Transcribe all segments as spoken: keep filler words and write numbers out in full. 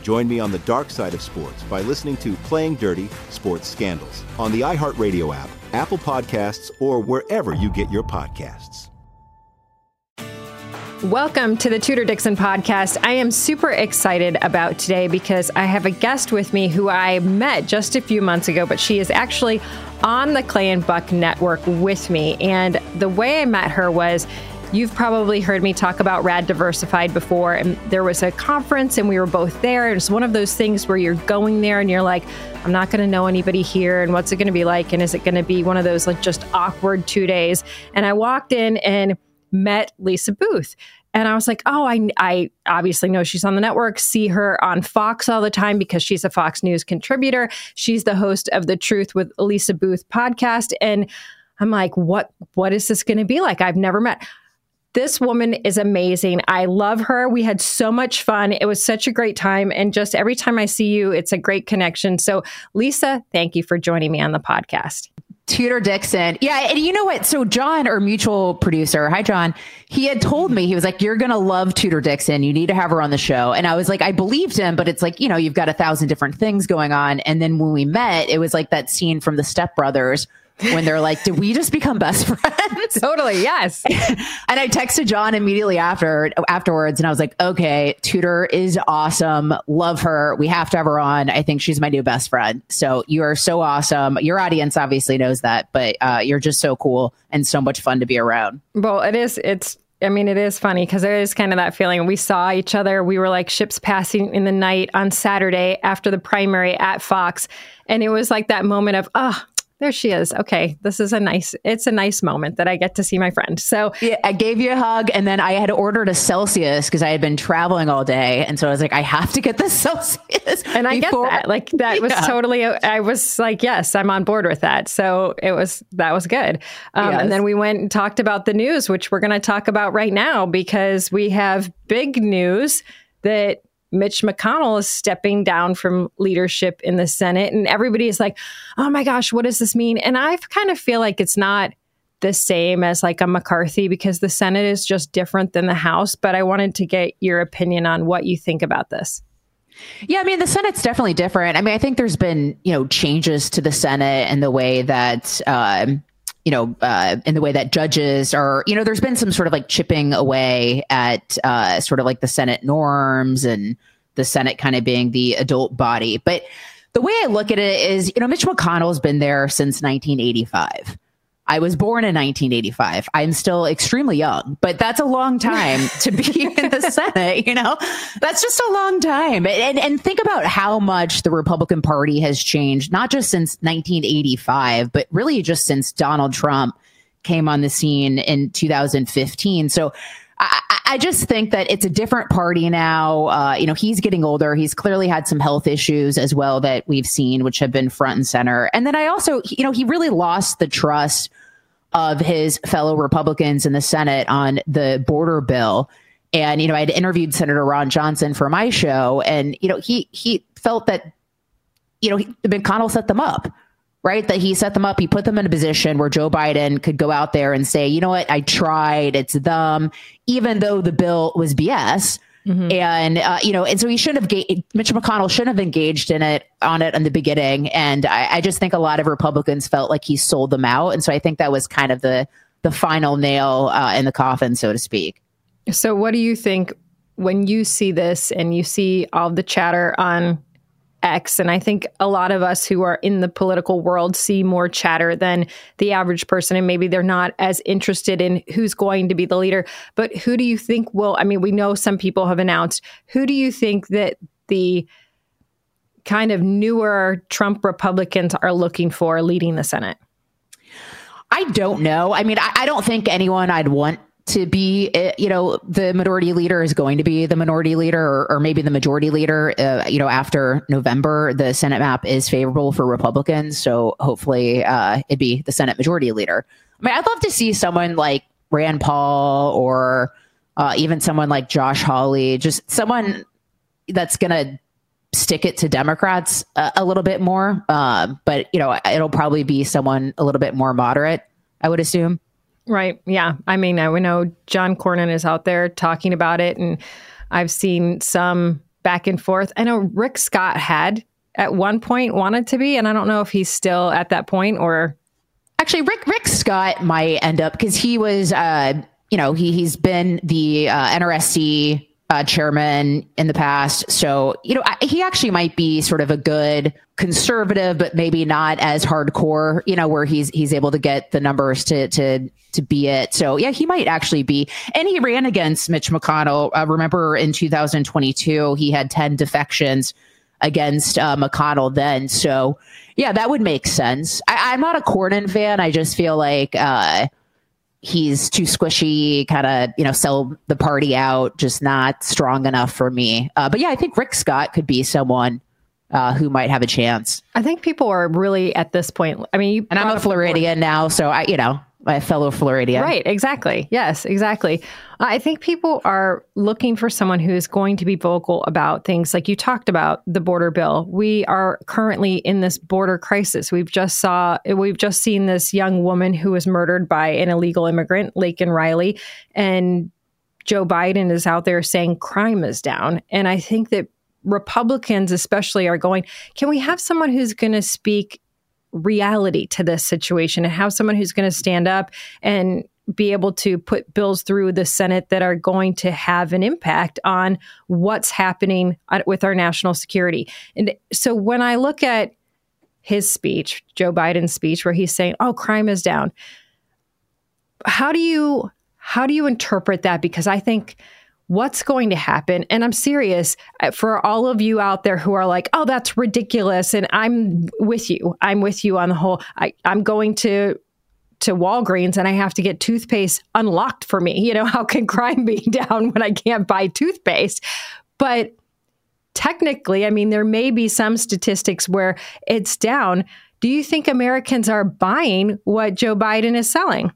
Join me on the dark side of sports by listening to Playing Dirty Sports Scandals on the iHeartRadio app, Apple Podcasts, or wherever you get your podcasts. Welcome to the Tudor Dixon podcast. I am super excited about today because I have a guest with me who I met just a few months ago, but she is actually on the Clay and Buck Network with me. And the way I met her was, you've probably heard me talk about Rad Diversified before, and there was a conference and we were both there. It's one of those things where you're going there and you're like, I'm not going to know anybody here, and what's it going to be like, and is it going to be one of those like just awkward two days? And I walked in and met Lisa Boothe, and I was like, oh, I, I obviously know she's on the network, see her on Fox all the time because she's a Fox News contributor. She's the host of The Truth with Lisa Boothe podcast, and I'm like, what what is this going to be like? I've never met. This woman is amazing. I love her. We had so much fun. It was such a great time. And just every time I see you, it's a great connection. So, Lisa, thank you for joining me on the podcast. Tudor Dixon. Yeah. And you know what? So John, our mutual producer, hi, John, he had told me, he was like, you're going to love Tudor Dixon. You need to have her on the show. And I was like, I believed him, but it's like, you know, you've got a thousand different things going on. And then when we met, it was like that scene from The Step Brothers when they're like, did we just become best friends? Totally. Yes. And I texted John immediately after afterwards. And I was like, okay, Tudor is awesome. Love her. We have to have her on. I think she's my new best friend. So you are so awesome. Your audience obviously knows that, but uh, you're just so cool and so much fun to be around. Well, it is. It's I mean, it is funny because there is kind of that feeling. We saw each other. We were like ships passing in the night on Saturday after the primary at Fox. And it was like that moment of, oh, there she is. Okay. This is a nice, it's a nice moment that I get to see my friend. So yeah, I gave you a hug, and then I had ordered a Celsius because I had been traveling all day. And so I was like, I have to get this Celsius. And I before. get that. Like that yeah. was totally, I was like, yes, I'm on board with that. So it was, that was good. Um, yes. And then we went and talked about the news, which we're going to talk about right now, because we have big news that Mitch McConnell is stepping down from leadership in the Senate, and everybody is like, oh my gosh, what does this mean? And I kind of feel like it's not the same as like a McCarthy, because the Senate is just different than the House. But I wanted to get your opinion on what you think about this. Yeah, I mean, the Senate's definitely different. I mean, I think there's been, you know, changes to the Senate and the way that, um, you know, uh, in the way that judges are, you know, there's been some sort of like chipping away at uh, sort of like the Senate norms and the Senate kind of being the adult body. But the way I look at it is, you know, Mitch McConnell's been there since nineteen eighty-five. I was born in nineteen eighty-five. I'm still extremely young, but that's a long time to be in the Senate. You know, that's just a long time. And, and think about how much the Republican Party has changed, not just since nineteen eighty-five, but really just since Donald Trump came on the scene in two thousand fifteen. So I, I just think that it's a different party now. Uh, you know, he's getting older. He's clearly had some health issues as well that we've seen, which have been front and center. And then I also, you know, he really lost the trust of his fellow Republicans in the Senate on the border bill. And, you know, I had interviewed Senator Ron Johnson for my show, and, you know, he he felt that, you know, he, McConnell set them up. right? That he set them up. He put them in a position where Joe Biden could go out there and say, you know what, I tried, it's them, even though the bill was B S. Mm-hmm. And, uh, you know, and so he shouldn't have, ga- Mitch McConnell shouldn't have engaged in it, on it in the beginning. And I, I just think a lot of Republicans felt like he sold them out. And so I think that was kind of the, the final nail uh, in the coffin, so to speak. So what do you think when you see this and you see all the chatter on X, and I think a lot of us who are in the political world see more chatter than the average person, and maybe they're not as interested in who's going to be the leader. But who do you think will, I mean, we know some people have announced, who do you think that the kind of newer Trump Republicans are looking for leading the Senate? I don't know. I mean, I, I don't think anyone I'd want to be, you know, the minority leader is going to be the minority leader, or, or maybe the majority leader, uh, you know, after November. The Senate map is favorable for Republicans. So hopefully uh, it'd be the Senate majority leader. I mean, I'd love to see someone like Rand Paul, or uh, even someone like Josh Hawley, just someone that's going to stick it to Democrats a, a little bit more. Uh, but, you know, it'll probably be someone a little bit more moderate, I would assume. Right. Yeah. I mean, I know John Cornyn is out there talking about it, and I've seen some back and forth. I know Rick Scott had at one point wanted to be, and I don't know if he's still at that point or. Actually, Rick Rick Scott might end up, because he was, uh, you know, he, he's been the uh, N R S C uh, chairman in the past. So, you know, I, he actually might be sort of a good conservative, but maybe not as hardcore, you know, where he's he's able to get the numbers to to to be it. So, yeah, he might actually be. And he ran against Mitch McConnell. Uh, remember in two thousand twenty-two, he had ten defections against uh, McConnell then. So, yeah, that would make sense. I, I'm not a Cornyn fan. I just feel like uh, he's too squishy, kind of, you know, sell the party out, just not strong enough for me. Uh, but, yeah, I think Rick Scott could be someone Uh, who might have a chance. I think people are really at this point. I mean, you and I'm a Floridian now, so I, you know, my fellow Floridian. Right. Exactly. Yes, exactly. Uh, I think people are looking for someone who is going to be vocal about things like you talked about the border bill. We are currently in this border crisis. We've just saw we've just seen this young woman who was murdered by an illegal immigrant, Laken Riley, and Joe Biden is out there saying crime is down. And I think that Republicans especially are going, can we have someone who's going to speak reality to this situation and have someone who's going to stand up and be able to put bills through the Senate that are going to have an impact on what's happening with our national security? And so when I look at his speech, Joe Biden's speech, where he's saying, oh, crime is down, how do you how do you interpret that? Because I think what's going to happen, and I'm serious, for all of you out there who are like, oh, that's ridiculous, and I'm with you. I'm with you on the whole. I, I'm going to to Walgreens and I have to get toothpaste unlocked for me. You know, how can crime be down when I can't buy toothpaste? But technically, I mean, there may be some statistics where it's down. Do you think Americans are buying what Joe Biden is selling?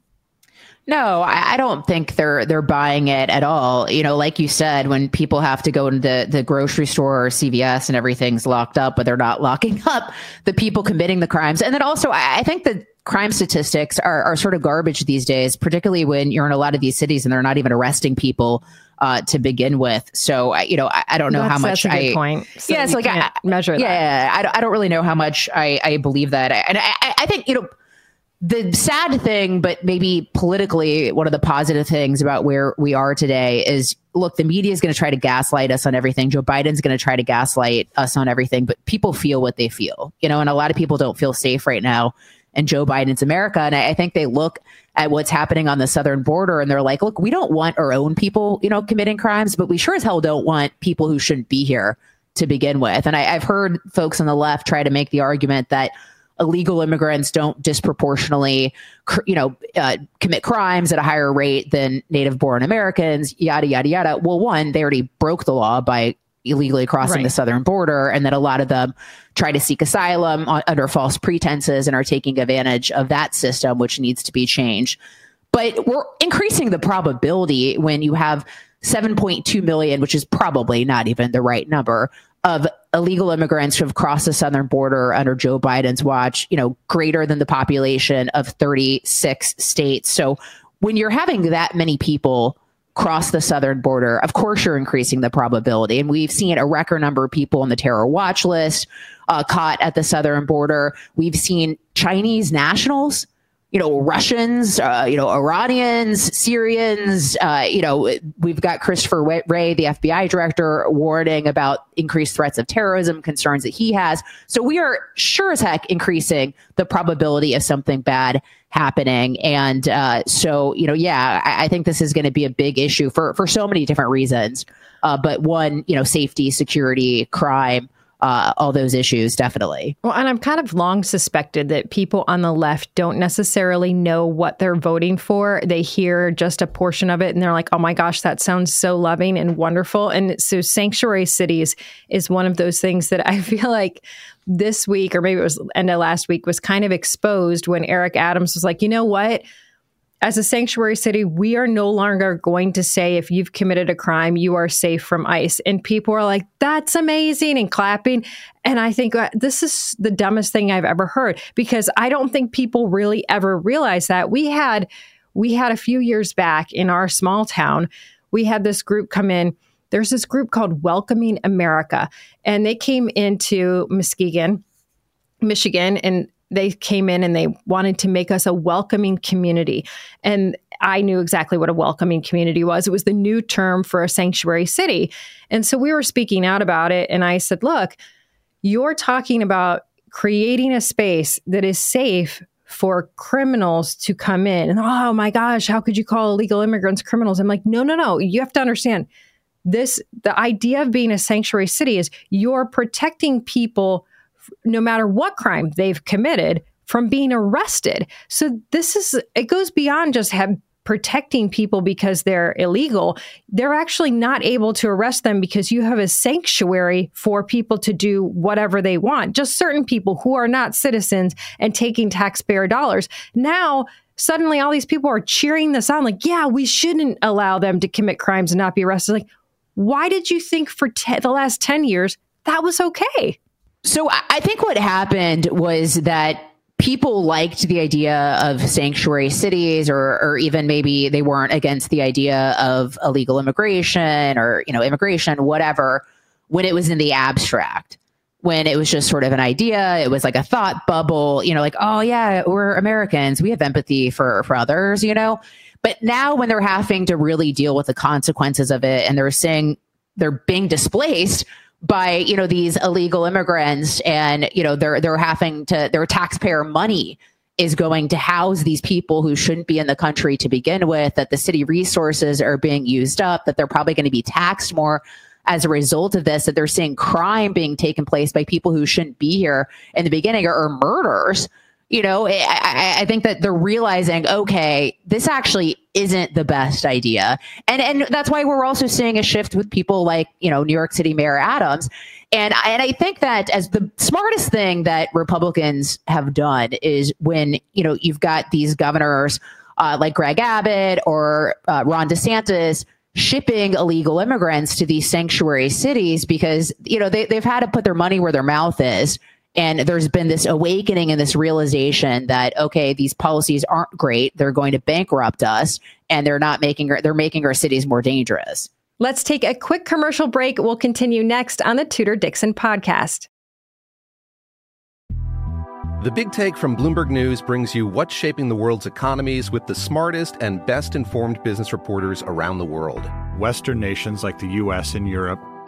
No, I don't think they're they're buying it at all. You know, like you said, when people have to go to the, the grocery store or C V S and everything's locked up, but they're not locking up the people committing the crimes. And then also, I think the crime statistics are, are sort of garbage these days, particularly when you're in a lot of these cities and they're not even arresting people uh, to begin with. So, you know, I, I don't know that's, how much that's a good I point. So yeah, it's like I measure. That. Yeah, I don't, I don't really know how much I, I believe that. And I, I think, you know, the sad thing, but maybe politically, one of the positive things about where we are today is, look, the media is going to try to gaslight us on everything. Joe Biden's going to try to gaslight us on everything, but people feel what they feel, you know, and a lot of people don't feel safe right now in Joe Biden's America. And I, I think they look at what's happening on the southern border and they're like, look, we don't want our own people, you know, committing crimes, but we sure as hell don't want people who shouldn't be here to begin with. And I, I've heard folks on the left try to make the argument that illegal immigrants don't disproportionately, you know, uh, commit crimes at a higher rate than native-born Americans, yada, yada, yada. Well, one, they already broke the law by illegally crossing right. the southern border, and that a lot of them try to seek asylum on, under false pretenses and are taking advantage of that system, which needs to be changed. But we're increasing the probability when you have seven point two million, which is probably not even the right number, of illegal immigrants who have crossed the southern border under Joe Biden's watch, you know, greater than the population of thirty-six states. So when you're having that many people cross the southern border, of course, you're increasing the probability. And we've seen a record number of people on the terror watch list uh, caught at the southern border. We've seen Chinese nationals, you know, Russians, uh, you know, Iranians, Syrians, uh, you know, we've got Christopher Wray, the F B I director, warning about increased threats of terrorism, concerns that he has. So we are sure as heck increasing the probability of something bad happening. And uh, so, you know, yeah, I, I think this is going to be a big issue for, for so many different reasons. Uh, but one, you know, safety, security, crime. Uh, all those issues, definitely. Well, and I've kind of long suspected that people on the left don't necessarily know what they're voting for. They hear just a portion of it and they're like, oh, my gosh, that sounds so loving and wonderful. And so sanctuary cities is one of those things that I feel like this week, or maybe it was end of last week, was kind of exposed when Eric Adams was like, you know what? As a sanctuary city, we are no longer going to say if you've committed a crime, you are safe from ICE. And people are like, that's amazing, and clapping. And I think this is the dumbest thing I've ever heard, because I don't think people really ever realize that. We had we had a few years back in our small town, we had this group come in. There's this group called Welcoming America, and they came into Muskegon, Michigan, and they came in and they wanted to make us a welcoming community. And I knew exactly what a welcoming community was. It was the new term for a sanctuary city. And so we were speaking out about it. And I said, look, you're talking about creating a space that is safe for criminals to come in. And oh my gosh, how could you call illegal immigrants criminals? I'm like, no, no, no. You have to understand this. The idea of being a sanctuary city is you're protecting people, no matter what crime they've committed, from being arrested. So this is, it goes beyond just have, protecting people because they're illegal. They're actually not able to arrest them because you have a sanctuary for people to do whatever they want. Just certain people who are not citizens and taking taxpayer dollars. Now, suddenly all these people are cheering this on like, yeah, we shouldn't allow them to commit crimes and not be arrested. Like, why did you think for te- the last ten years that was okay? So I think what happened was that people liked the idea of sanctuary cities, or, or even maybe they weren't against the idea of illegal immigration or, you know, immigration, whatever, when it was in the abstract, when it was just sort of an idea. It was like a thought bubble, you know, like, oh, yeah, we're Americans. We have empathy for, for others, you know. But now when they're having to really deal with the consequences of it, and they're saying they're being displaced by, you know, these illegal immigrants, and, you know, they're, they're having to, their taxpayer money is going to house these people who shouldn't be in the country to begin with, that the city resources are being used up, that they're probably going to be taxed more as a result of this, that they're seeing crime being taken place by people who shouldn't be here in the beginning, or, or murders. You know, I, I think that they're realizing, okay, this actually isn't the best idea. And and that's why we're also seeing a shift with people like, you know, New York City Mayor Adams. And, and I think that as the smartest thing that Republicans have done is when, you know, you've got these governors uh, like Greg Abbott or uh, Ron DeSantis shipping illegal immigrants to these sanctuary cities, because, you know, they, they've had to put their money where their mouth is. And there's been this awakening and this realization that, OK, these policies aren't great. They're going to bankrupt us, and they're not making they're making our cities more dangerous. Let's take a quick commercial break. We'll continue next on the Tudor Dixon podcast. The Big Take from Bloomberg News brings you what's shaping the world's economies with the smartest and best informed business reporters around the world. Western nations like the U S and Europe.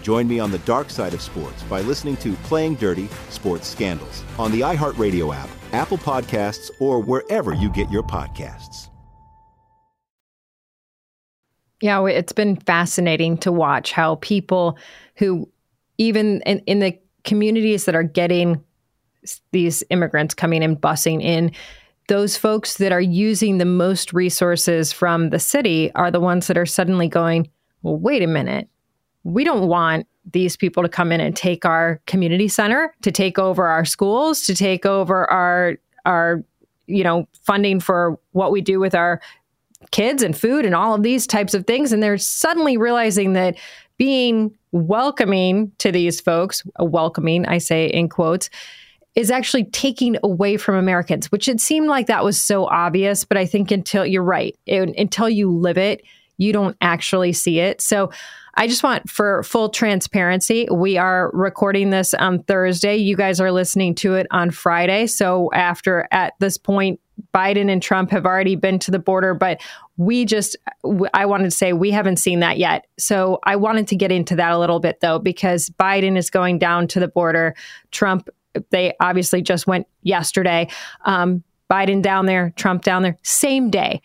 Join me on the dark side of sports by listening to Playing Dirty Sports Scandals on the iHeartRadio app, Apple Podcasts, or wherever you get your podcasts. Yeah, it's been fascinating to watch how people who, even in, in the communities that are getting these immigrants coming and busing in, those folks that are using the most resources from the city are the ones that are suddenly going, well, wait a minute. We don't want these people to come in and take our community center, to take over our schools, to take over our, our, you know, funding for what we do with our kids and food and all of these types of things. And they're suddenly realizing that being welcoming to these folks, welcoming, I say in quotes, is actually taking away from Americans, which it seemed like that was so obvious. But I think until you're right, it, until you live it, you don't actually see it. So I just want, for full transparency, we are recording this on Thursday. You guys are listening to it on Friday. So after, at this point, Biden and Trump have already been to the border, but we just, I wanted to say we haven't seen that yet. So I wanted to get into that a little bit, though, because Biden is going down to the border. Trump, they obviously just went yesterday. Um, Biden down there, Trump down there, same day.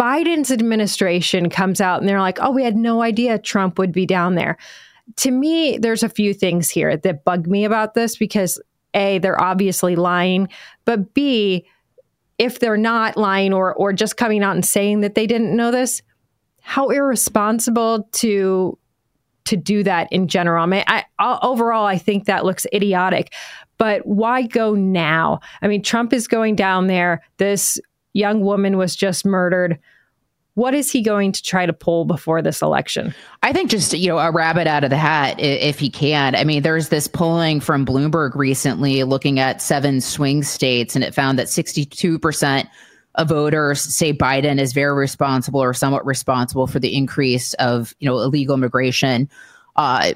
Biden's administration comes out and they're like, oh, we had no idea Trump would be down there. To me, there's a few things here that bug me about this because, A, they're obviously lying, but B, if they're not lying or or just coming out and saying that they didn't know this, how irresponsible to to do that in general. I mean, I, overall, I think that looks idiotic, but why go now? I mean, Trump is going down there. This young woman was just murdered. What is he going to try to pull before this election? I think just, you know, a rabbit out of the hat if he can. I mean, there's this polling from Bloomberg recently looking at seven swing states, and it found that sixty-two percent of voters say Biden is very responsible or somewhat responsible for the increase of, you know, illegal immigration uh,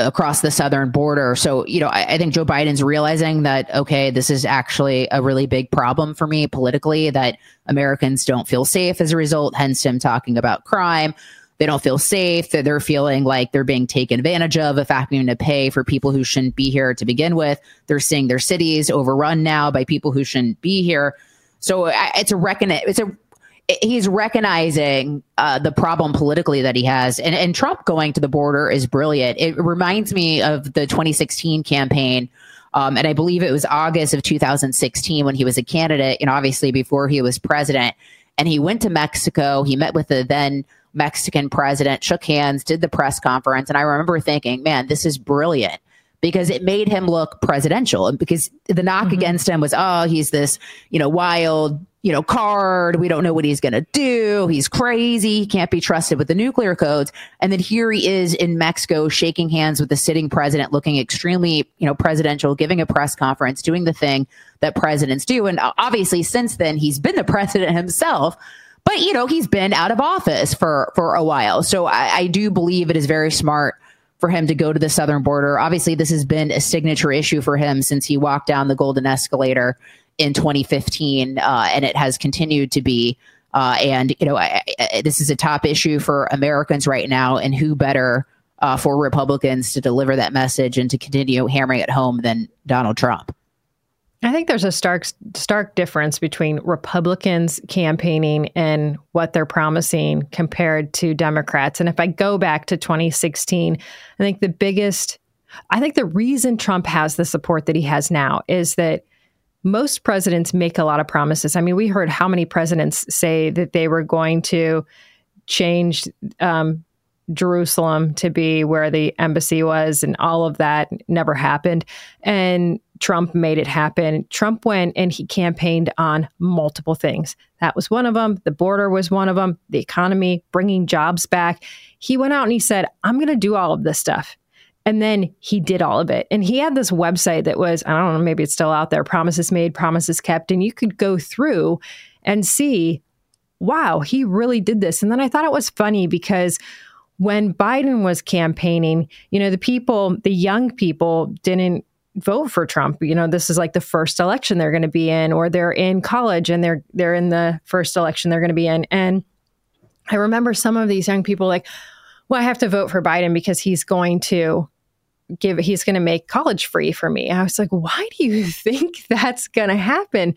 across the southern border. So, you know, I, I think Joe Biden's realizing that, okay, this is actually a really big problem for me politically, that Americans don't feel safe as a result, hence him talking about crime. They don't feel safe, that they're feeling like they're being taken advantage of, if having to pay for people who shouldn't be here to begin with. They're seeing their cities overrun now by people who shouldn't be here. So I, it's a reckon. It's a He's recognizing uh, the problem politically that he has. And, and Trump going to the border is brilliant. It reminds me of the twenty sixteen campaign. Um, and I believe it was August of two thousand sixteen when he was a candidate, and obviously before he was president. And he went to Mexico. He met with the then Mexican president, shook hands, did the press conference. And I remember thinking, man, this is brilliant, because it made him look presidential. And because the knock mm-hmm. against him was, oh, he's this, you know, wild, you know, card. We don't know what he's going to do. He's crazy. He can't be trusted with the nuclear codes. And then here he is in Mexico, shaking hands with the sitting president, looking extremely, you know, presidential, giving a press conference, doing the thing that presidents do. And obviously since then, he's been the president himself. But, you know, he's been out of office for, for a while. So I, I do believe it is very smart for him to go to the southern border. Obviously, this has been a signature issue for him since he walked down the golden escalator in twenty fifteen, uh, and it has continued to be. Uh, and, you know, I, I, this is a top issue for Americans right now. And who better uh, for Republicans to deliver that message and to continue hammering it home than Donald Trump? I think there's a stark, stark difference between Republicans campaigning and what they're promising compared to Democrats. And if I go back to twenty sixteen, I think the biggest, I think the reason Trump has the support that he has now is that most presidents make a lot of promises. I mean, we heard how many presidents say that they were going to change um, Jerusalem to be where the embassy was, and all of that never happened. And Trump made it happen. Trump went and he campaigned on multiple things. That was one of them. The border was one of them. The economy, bringing jobs back. He went out and he said, I'm going to do all of this stuff. And then he did all of it. And he had this website that was, I don't know, maybe it's still out there, Promises Made, Promises Kept. And you could go through and see, wow, he really did this. And then I thought it was funny because when Biden was campaigning, you know, the people, the young people didn't vote for Trump. You know, this is like the first election they're going to be in, or they're in college and they're they're in the first election they're going to be in. And I remember some of these young people like, well, I have to vote for Biden because he's going to give he's going to make college free for me. And I was like, why do you think that's going to happen?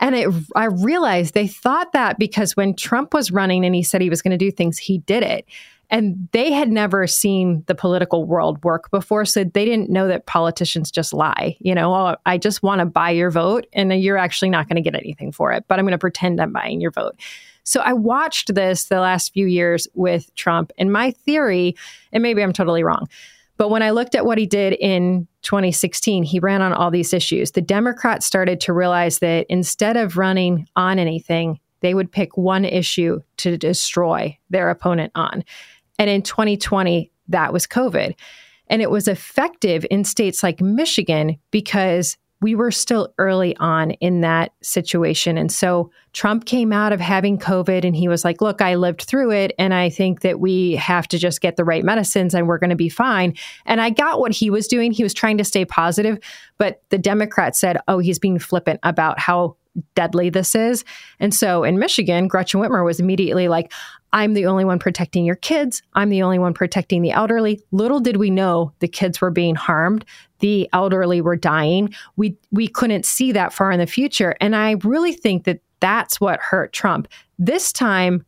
And it, I realized they thought that because when Trump was running and he said he was going to do things, he did it. And they had never seen the political world work before, so they didn't know that politicians just lie. You know, oh, I just want to buy your vote, and you're actually not going to get anything for it, but I'm going to pretend I'm buying your vote. So I watched this the last few years with Trump, and my theory, and maybe I'm totally wrong, but when I looked at what he did in twenty sixteen, he ran on all these issues. The Democrats started to realize that instead of running on anything, they would pick one issue to destroy their opponent on. And in twenty twenty, that was COVID. And it was effective in states like Michigan because we were still early on in that situation. And so Trump came out of having COVID and he was like, look, I lived through it. And I think that we have to just get the right medicines and we're going to be fine. And I got what he was doing. He was trying to stay positive. But the Democrats said, oh, he's being flippant about how deadly this is. And so in Michigan, Gretchen Whitmer was immediately like, I'm the only one protecting your kids. I'm the only one protecting the elderly. Little did we know the kids were being harmed. The elderly were dying. We we couldn't see that far in the future. And I really think that that's what hurt Trump. This time,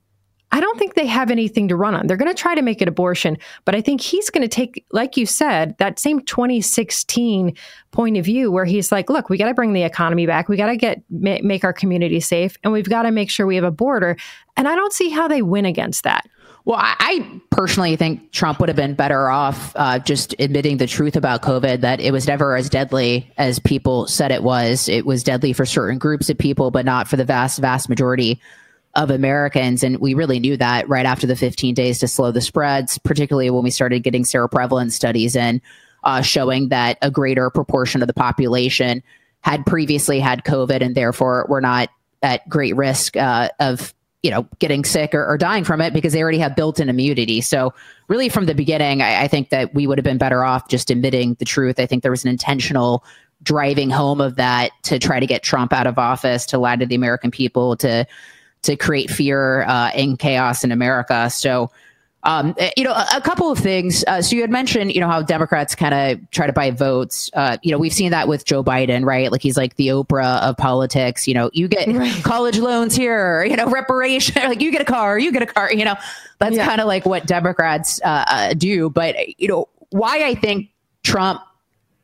I don't think they have anything to run on. They're going to try to make it abortion, but I think he's going to take, like you said, that same twenty sixteen point of view where he's like, look, we got to bring the economy back. We got to get make our community safe, and we've got to make sure we have a border. And I don't see how they win against that. Well, I, I personally think Trump would have been better off uh, just admitting the truth about COVID, that it was never as deadly as people said it was. It was deadly for certain groups of people, but not for the vast, vast majority of Americans. And we really knew that right after the fifteen days to slow the spreads, particularly when we started getting seroprevalence studies in uh, showing that a greater proportion of the population had previously had COVID and therefore were not at great risk uh, of, you know, getting sick or, or dying from it because they already have built in immunity. So really from the beginning, I, I think that we would have been better off just admitting the truth. I think there was an intentional driving home of that to try to get Trump out of office, to lie to the American people, to to create fear uh, and chaos in America. So, um, you know, a, a couple of things. Uh, so you had mentioned, you know, how Democrats kind of try to buy votes. Uh, you know, we've seen that with Joe Biden, right? Like he's like the Oprah of politics. You know, you get right. college loans here, you know, reparation, like you get a car, you get a car, you know, that's yeah. kind of like what Democrats uh, uh, do. But, you know, why I think Trump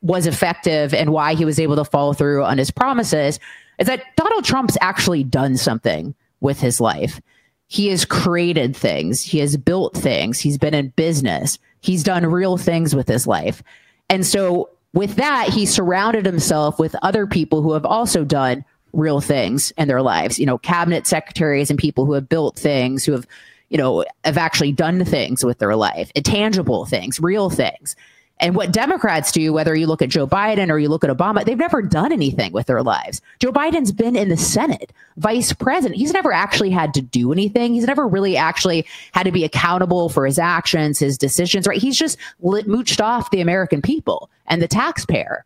was effective and why he was able to follow through on his promises is that Donald Trump's actually done something with his life. He has created things. He has built things. He's been in business. He's done real things with his life. And so with that, he surrounded himself with other people who have also done real things in their lives, you know, cabinet secretaries and people who have built things, who have, you know, have actually done things with their life, intangible things, real things. And what Democrats do, whether you look at Joe Biden or you look at Obama, they've never done anything with their lives. Joe Biden's been in the Senate, vice president. He's never actually had to do anything. He's never really actually had to be accountable for his actions, his decisions, right? He's just lit, mooched off the American people and the taxpayer.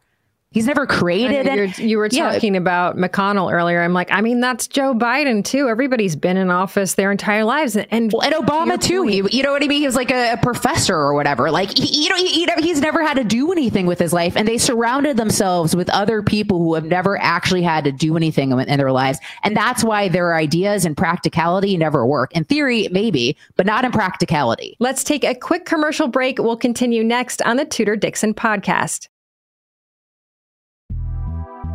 He's never created. I mean, you were talking yeah. about McConnell earlier. I'm like, I mean, that's Joe Biden, too. Everybody's been in office their entire lives. And, well, and Obama, too. He, you know what I mean? He was like a, a professor or whatever. Like, he, you know, he, you know, he's never had to do anything with his life. And they surrounded themselves with other people who have never actually had to do anything in their lives. And that's why their ideas and practicality never work. In theory, maybe, but not in practicality. Let's take a quick commercial break. We'll continue next on the Tudor Dixon podcast.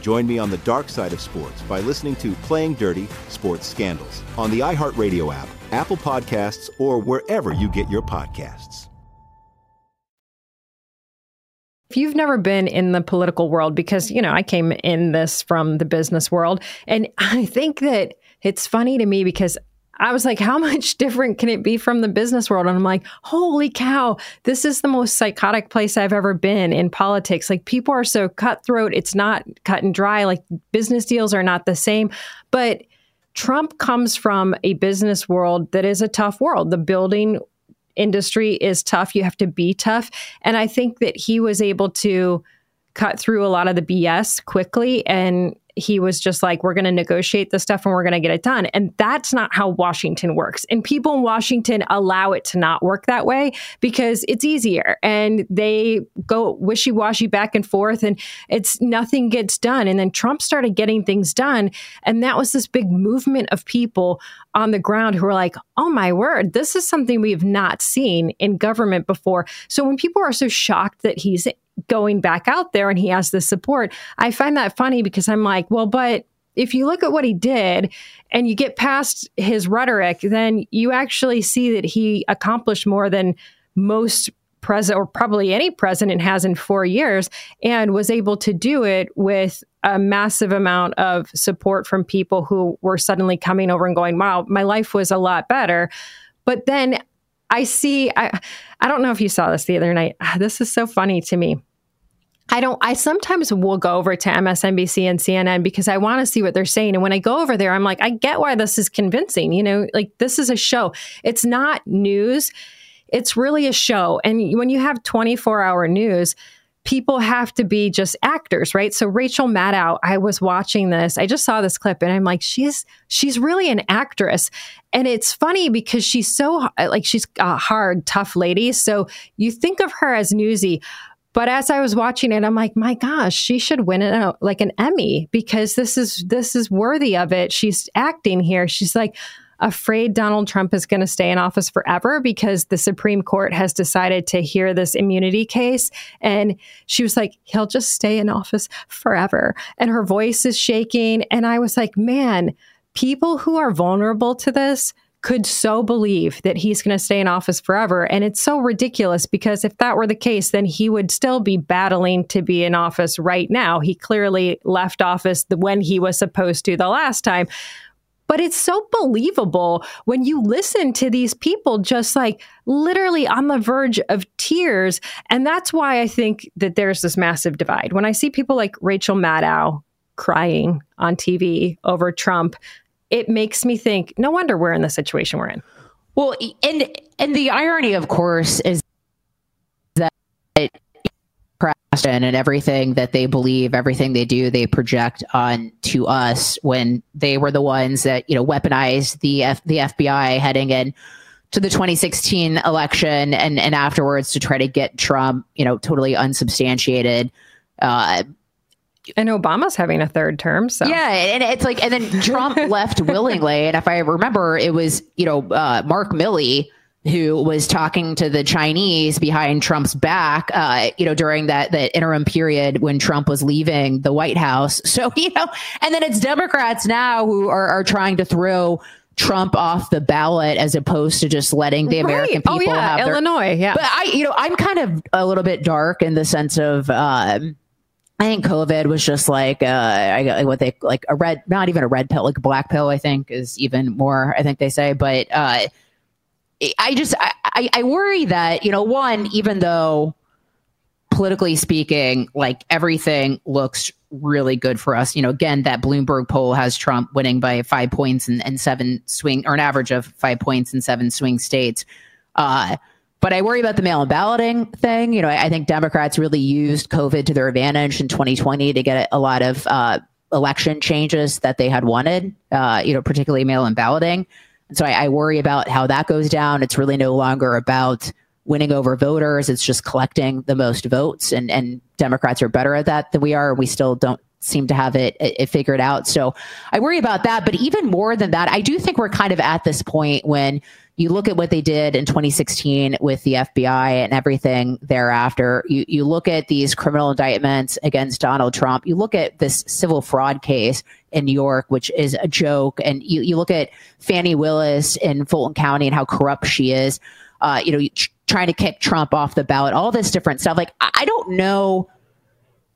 Join me on the dark side of sports by listening to Playing Dirty Sports Scandals on the iHeartRadio app, Apple Podcasts, or wherever you get your podcasts. If you've never been in the political world, because, you know, I came in this from the business world, and I think that it's funny to me because I was like, how much different can it be from the business world? And I'm like, holy cow, this is the most psychotic place I've ever been in politics. Like, people are so cutthroat. It's not cut and dry. Like, business deals are not the same. But Trump comes from a business world that is a tough world. The building industry is tough. You have to be tough. And I think that he was able to cut through a lot of the B S quickly, and he was just like, we're going to negotiate this stuff and we're going to get it done. And that's not how Washington works. And people in Washington allow it to not work that way because it's easier. And they go wishy-washy back and forth, and it's nothing gets done. And then Trump started getting things done. And that was this big movement of people on the ground who were like, oh my word, this is something we have not seen in government before. So when people are so shocked that he's going back out there and he has the support, I find that funny because I'm like, well, but if you look at what he did and you get past his rhetoric, then you actually see that he accomplished more than most president, or probably any president, has in four years, and was able to do it with a massive amount of support from people who were suddenly coming over and going, wow, my life was a lot better. But then I see, I, I don't know if you saw this the other night. This is so funny to me. I don't, I sometimes will go over to M S N B C and C N N because I want to see what they're saying. And when I go over there, I'm like, I get why this is convincing. You know, like this is a show. It's not news. It's really a show. And when you have twenty-four hour news, people have to be just actors, right? So Rachel Maddow, I was watching this. I just saw this clip and I'm like, she's she's really an actress. And it's funny because she's so like she's a hard, tough lady. So you think of her as newsy. But as I was watching it, I'm like, my gosh, she should win an, like an Emmy because this is this is worthy of it. She's acting here. She's like afraid Donald Trump is going to stay in office forever because the Supreme Court has decided to hear this immunity case. And she was like, he'll just stay in office forever. And her voice is shaking. And I was like, man, people who are vulnerable to this could so believe that he's going to stay in office forever. And it's so ridiculous because if that were the case, then he would still be battling to be in office right now. He clearly left office when he was supposed to the last time. But it's so believable when you listen to these people just like literally on the verge of tears. And that's why I think that there's this massive divide. When I see people like Rachel Maddow crying on T V over Trump, it makes me think, no wonder we're in the situation we're in. Well, and and the irony, of course, is that and everything that they believe, everything they do, they project on to us when they were the ones that, you know, weaponized the F- the F B I heading in to the twenty sixteen election and, and afterwards to try to get Trump, you know, totally unsubstantiated. Uh, and Obama's having a third term. So, yeah. And it's like, and then Trump left willingly. And if I remember, it was, you know, uh, Mark Milley, who was talking to the Chinese behind Trump's back, uh, you know, during that, that interim period when Trump was leaving the White House. So, you know, and then it's Democrats now who are, are trying to throw Trump off the ballot as opposed to just letting the American right. people oh, yeah. have Illinois. Their, yeah. But I, you know, I'm kind of a little bit dark in the sense of, um, I think COVID was just like, uh, I, what they like a red, not even a red pill, like a black pill, I think is even more, I think they say, but, uh, I just I, I worry that, you know, one, even though politically speaking, like everything looks really good for us. You know, again, that Bloomberg poll has Trump winning by five points and, and seven swing or an average of five points in seven swing states. Uh, but I worry about the mail-in balloting thing. You know, I, I think Democrats really used COVID to their advantage in twenty twenty to get a lot of uh, election changes that they had wanted, uh, you know, particularly mail-in balloting. So I, I worry about how that goes down. It's really no longer about winning over voters. It's just collecting the most votes. And, and Democrats are better at that than we are. We still don't seem to have it, it, it figured out. So I worry about that. But even more than that, I do think we're kind of at this point when you look at what they did in twenty sixteen with the F B I and everything thereafter. You, you look at these criminal indictments against Donald Trump. You look at this civil fraud case in New York, which is a joke. And you, you look at Fannie Willis in Fulton County and how corrupt she is, uh, you know, trying to kick Trump off the ballot, all this different stuff. Like, I don't know.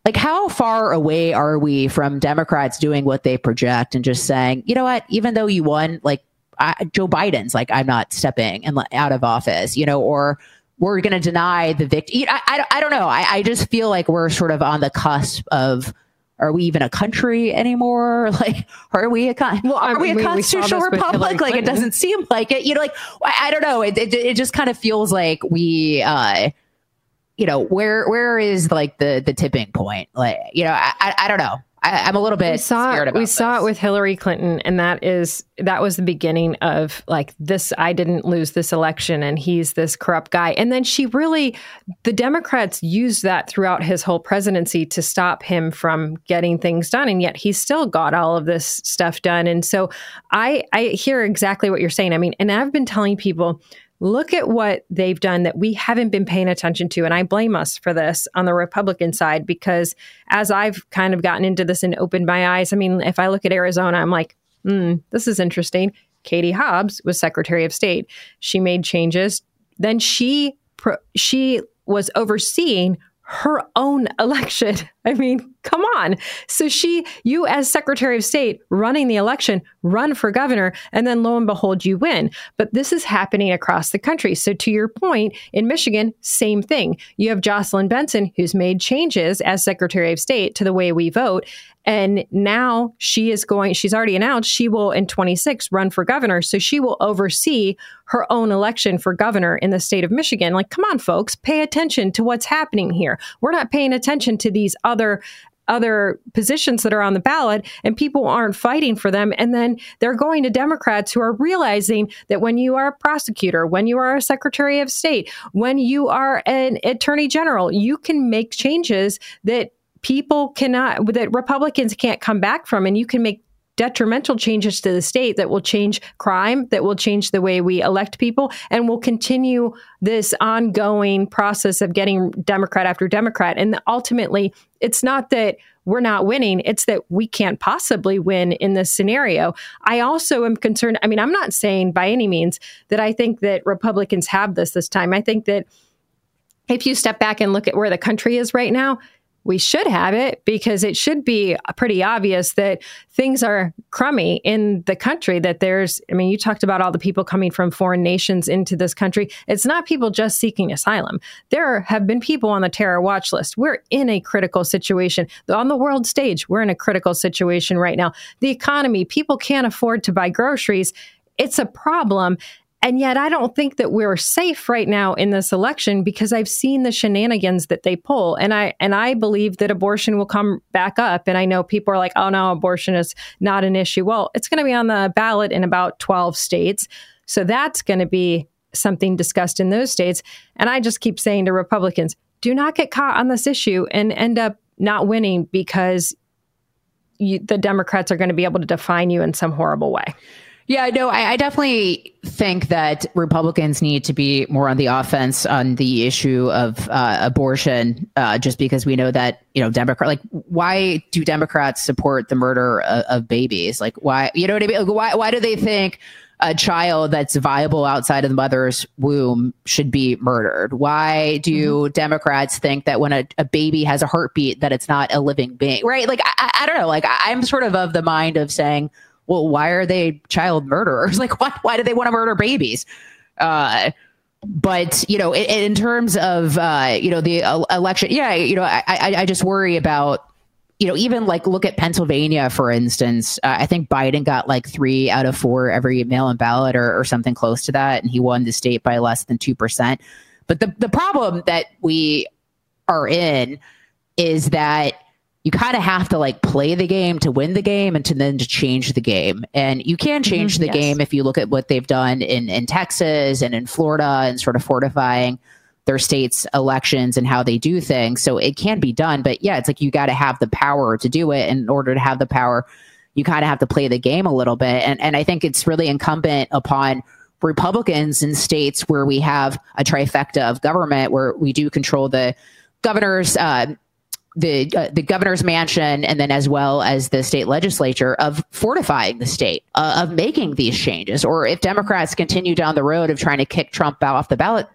Like, how far away are we from Democrats doing what they project and just saying, you know what, even though you won, like, I, Joe Biden's like, I'm not stepping and out of office, you know, or we're going to deny the victim. I, I, I don't know. I, I just feel like we're sort of on the cusp of, are we even a country anymore? Like, are we a, con- well, are I mean, we a we, constitutional we republic? Like, it doesn't seem like it, you know, like, I, I don't know. It, it, it just kind of feels like we, uh, you know, where, where is like the, the tipping point? Like, you know, I, I, I don't know. I, I'm a little bit we saw, scared about We this. saw it with Hillary Clinton, and that is that was the beginning of like this, I didn't lose this election, and he's this corrupt guy. And then she really, the Democrats used that throughout his whole presidency to stop him from getting things done. And yet he still got all of this stuff done. And so I, I hear exactly what you're saying. I mean, and I've been telling people, look at what they've done that we haven't been paying attention to. And I blame us for this on the Republican side, because as I've kind of gotten into this and opened my eyes, I mean, if I look at Arizona, I'm like, hmm, this is interesting. Katie Hobbs was Secretary of State. She made changes. Then she, pro- she was overseeing her own election I mean, come on. So she, you as Secretary of State running the election, run for governor, and then lo and behold, you win. But this is happening across the country. So to your point, in Michigan, same thing. You have Jocelyn Benson, who's made changes as Secretary of State to the way we vote. And now she is going, she's already announced she will, in twenty-six, run for governor. So she will oversee her own election for governor in the state of Michigan. Like, come on, folks, pay attention to what's happening here. We're not paying attention to these other other positions that are on the ballot, and people aren't fighting for them. And then they're going to Democrats who are realizing that when you are a prosecutor, when you are a Secretary of State, when you are an Attorney General, you can make changes that people cannot, that Republicans can't come back from, and you can make detrimental changes to the state that will change crime, that will change the way we elect people, and will continue this ongoing process of getting Democrat after Democrat. And ultimately, it's not that we're not winning, it's that we can't possibly win in this scenario. I also am concerned. I mean, I'm not saying by any means that I think that Republicans have this this time. I think that if you step back and look at where the country is right now, we should have it, because it should be pretty obvious that things are crummy in the country, that there's, I mean, you talked about all the people coming from foreign nations into this country. It's not people just seeking asylum. There have been people on the terror watch list. We're in a critical situation. On the world stage, we're in a critical situation right now. The economy, people can't afford to buy groceries. It's a problem. And yet I don't think that we're safe right now in this election, because I've seen the shenanigans that they pull. And I and I believe that abortion will come back up. And I know people are like, oh, no, abortion is not an issue. Well, it's going to be on the ballot in about twelve states. So that's going to be something discussed in those states. And I just keep saying to Republicans, do not get caught on this issue and end up not winning because you, the Democrats are going to be able to define you in some horrible way. Yeah, no, I, I definitely think that Republicans need to be more on the offense on the issue of uh, abortion, uh, just because we know that, you know, Democrat, like, why do Democrats support the murder of, of babies? Like, why, you know what I mean? Like, why, why do they think a child that's viable outside of the mother's womb should be murdered? Why do mm-hmm. Democrats think that when a, a baby has a heartbeat, that it's not a living being, right? Like, I, I don't know, like, I, I'm sort of of the mind of saying, well, why are they child murderers? Like, what? Why do they want to murder babies? Uh, but, you know, in, in terms of, uh, you know, the election, yeah, you know, I, I just worry about, you know, even like look at Pennsylvania, for instance. Uh, I think Biden got like three out of four every mail-in ballot or, or something close to that. And he won the state by less than two percent. But the, the problem that we are in is that you kind of have to like play the game to win the game and to then to change the game. And you can change mm-hmm, the yes. game if you look at what they've done in, in Texas and in Florida, and sort of fortifying their state's elections and how they do things. So it can be done. But yeah, it's like you got to have the power to do it. And in order to have the power, you kind of have to play the game a little bit. And, and I think it's really incumbent upon Republicans in states where we have a trifecta of government, where we do control the governor's, uh, the uh, the governor's mansion, and then as well as the state legislature, of fortifying the state, uh, of making these changes. Or if Democrats continue down the road of trying to kick Trump off the ballot,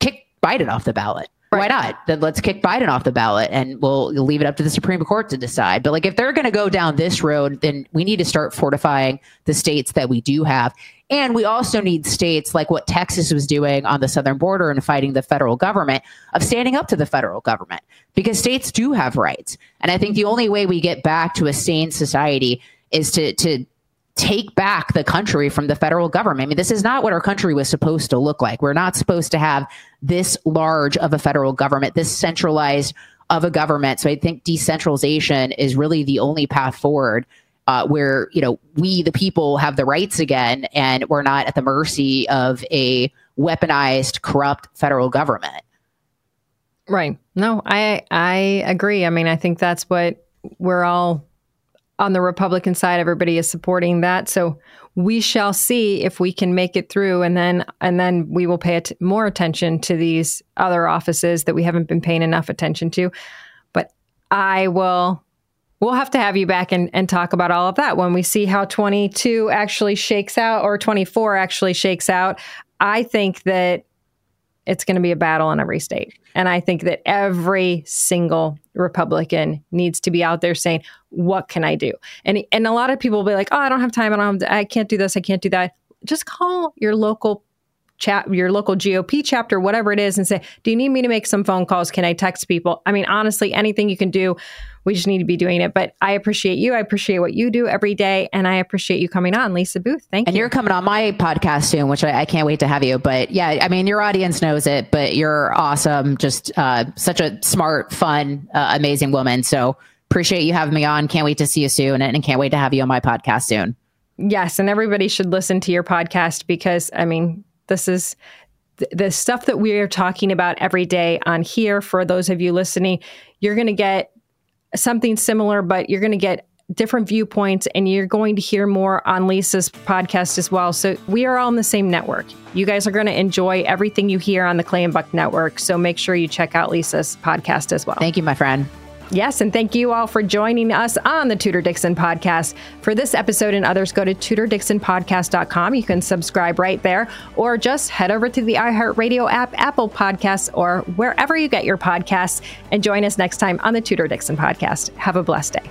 kick Biden off the ballot. Right. Why not? Then let's kick Biden off the ballot, and we'll leave it up to the Supreme Court to decide. But like, if they're going to go down this road, then we need to start fortifying the states that we do have. And we also need states like what Texas was doing on the southern border and fighting the federal government, of standing up to the federal government, because states do have rights. And I think the only way we get back to a sane society is to to take back the country from the federal government. I mean, this is not what our country was supposed to look like. We're not supposed to have this large of a federal government, this centralized of a government. So I think decentralization is really the only path forward. Uh, where, you know, we, the people, have the rights again, and we're not at the mercy of a weaponized, corrupt federal government. Right. No, I I agree. I mean, I think that's what we're all on the Republican side. Everybody is supporting that. So we shall see if we can make it through. And then and then we will pay at- more attention to these other offices that we haven't been paying enough attention to. But I will... We'll have to have you back and, and talk about all of that when we see how twenty-two actually shakes out, or twenty-four actually shakes out. I think that it's going to be a battle in every state. And I think that every single Republican needs to be out there saying, what can I do? And and a lot of people will be like, oh, I don't have time. I don't have, I can't do this. I can't do that. Just call your local chat, your local G O P chapter, whatever it is, and say, do you need me to make some phone calls? Can I text people? I mean, honestly, anything you can do, we just need to be doing it. But I appreciate you. I appreciate what you do every day. And I appreciate you coming on, Lisa Boothe. Thank you. And you're coming on my podcast soon, which I, I can't wait to have you. But yeah, I mean, your audience knows it, but you're awesome. Just uh, such a smart, fun, uh, amazing woman. So appreciate you having me on. Can't wait to see you soon. And, and can't wait to have you on my podcast soon. Yes. And everybody should listen to your podcast because, I mean, this is th- the stuff that we are talking about every day on here. For those of you listening, you're going to get something similar, but you're going to get different viewpoints and you're going to hear more on Lisa's podcast as well. So we are all in the same network. You guys are going to enjoy everything you hear on the Clay and Buck Network. So make sure you check out Lisa's podcast as well. Thank you, my friend. Yes, and thank you all for joining us on the Tudor Dixon Podcast. For this episode and others, go to Tudor Dixon Podcast dot com. You can subscribe right there, or just head over to the iHeartRadio app, Apple Podcasts, or wherever you get your podcasts, and join us next time on the Tudor Dixon Podcast. Have a blessed day.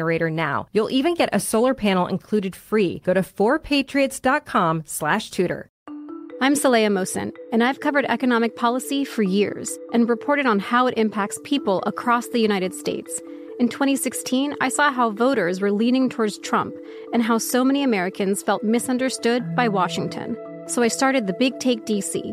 Generator now. You'll even get a solar panel included free. Go to four patriots dot com slash tutor. I'm Saleha Mohsen, and I've covered economic policy for years and reported on how it impacts people across the United States. In twenty sixteen, I saw how voters were leaning towards Trump and how so many Americans felt misunderstood by Washington. So I started The Big Take D C.